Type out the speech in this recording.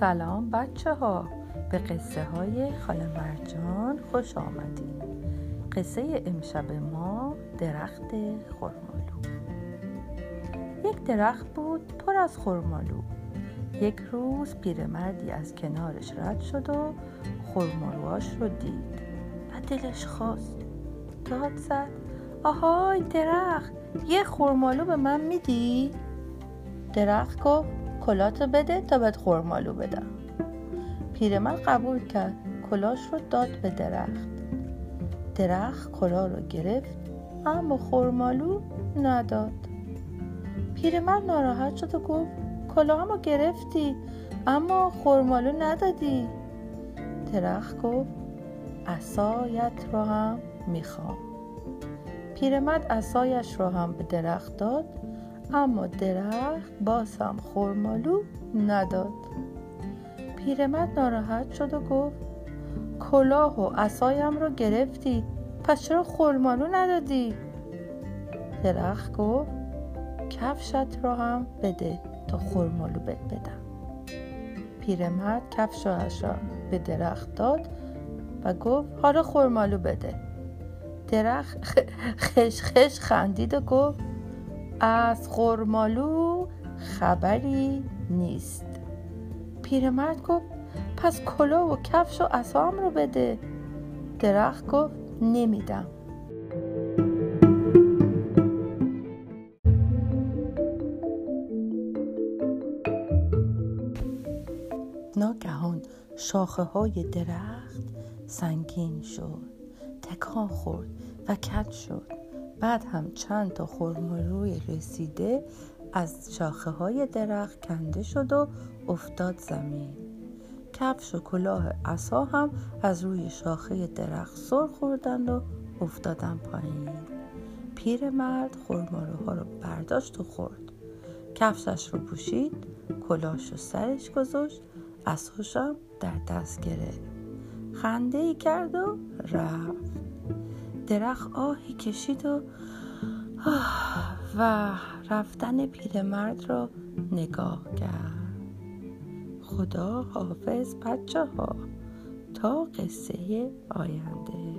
سلام بچه ها، به قصه های خاله مرجان خوش آمدید. قصه امشب ما درخت خرمالو. یک درخت بود پر از خرمالو. یک روز پیرمردی از کنارش رد شد و خرمالوهاش رو دید و دلش خواست. داد زد: آهای درخت، یه خرمالو به من میدی؟ درخت گفت: کلاتو بده تا بهت خرمالو بدم. پیرمرد قبول کرد، کلاش رو داد به درخت. درخت کلا رو گرفت اما خرمالو نداد. پیرمرد ناراحت شد و گفت: کلاهام رو گرفتی اما خرمالو ندادی. درخت گفت: عصایت رو هم میخوام. پیرمرد عصایش رو هم به درخت داد اما درخت باز هم خرمالو نداد. پیرمرد ناراحت شد و گفت: کلاه و عصایم رو گرفتی، پس چرا خرمالو ندادی؟ درخت گفت: کفشت رو هم بده تا خرمالو بهت بدم. پیرمرد کفشش رو به درخت داد و گفت: حالا خرمالو بده. درخت خش خندید و گفت: از خرمالو خبری نیست. پیرمرد گفت: پس کلاه و کفش و عصام رو بده. درخت گفت: نمیدم. ناگهان شاخه های درخت سنگین شد، تکان خورد و کج شد. بعد هم چند تا خرمالوی رسیده از شاخه های درخت کنده شد و افتاد زمین. کفش و کلاه عصا هم از روی شاخه درخت سر خوردند و افتادن پایین. پیرمرد خرمالوها رو برداشت و خورد. کفشش رو پوشید، کلاهش رو سرش گذاشت، عصاش هم در دست گرفت. خنده‌ای کرد و رفت. درخت آهی کشید و رفتن پیرمرد را نگاه کرد. خدا حافظ بچه ها، تا قصه آینده.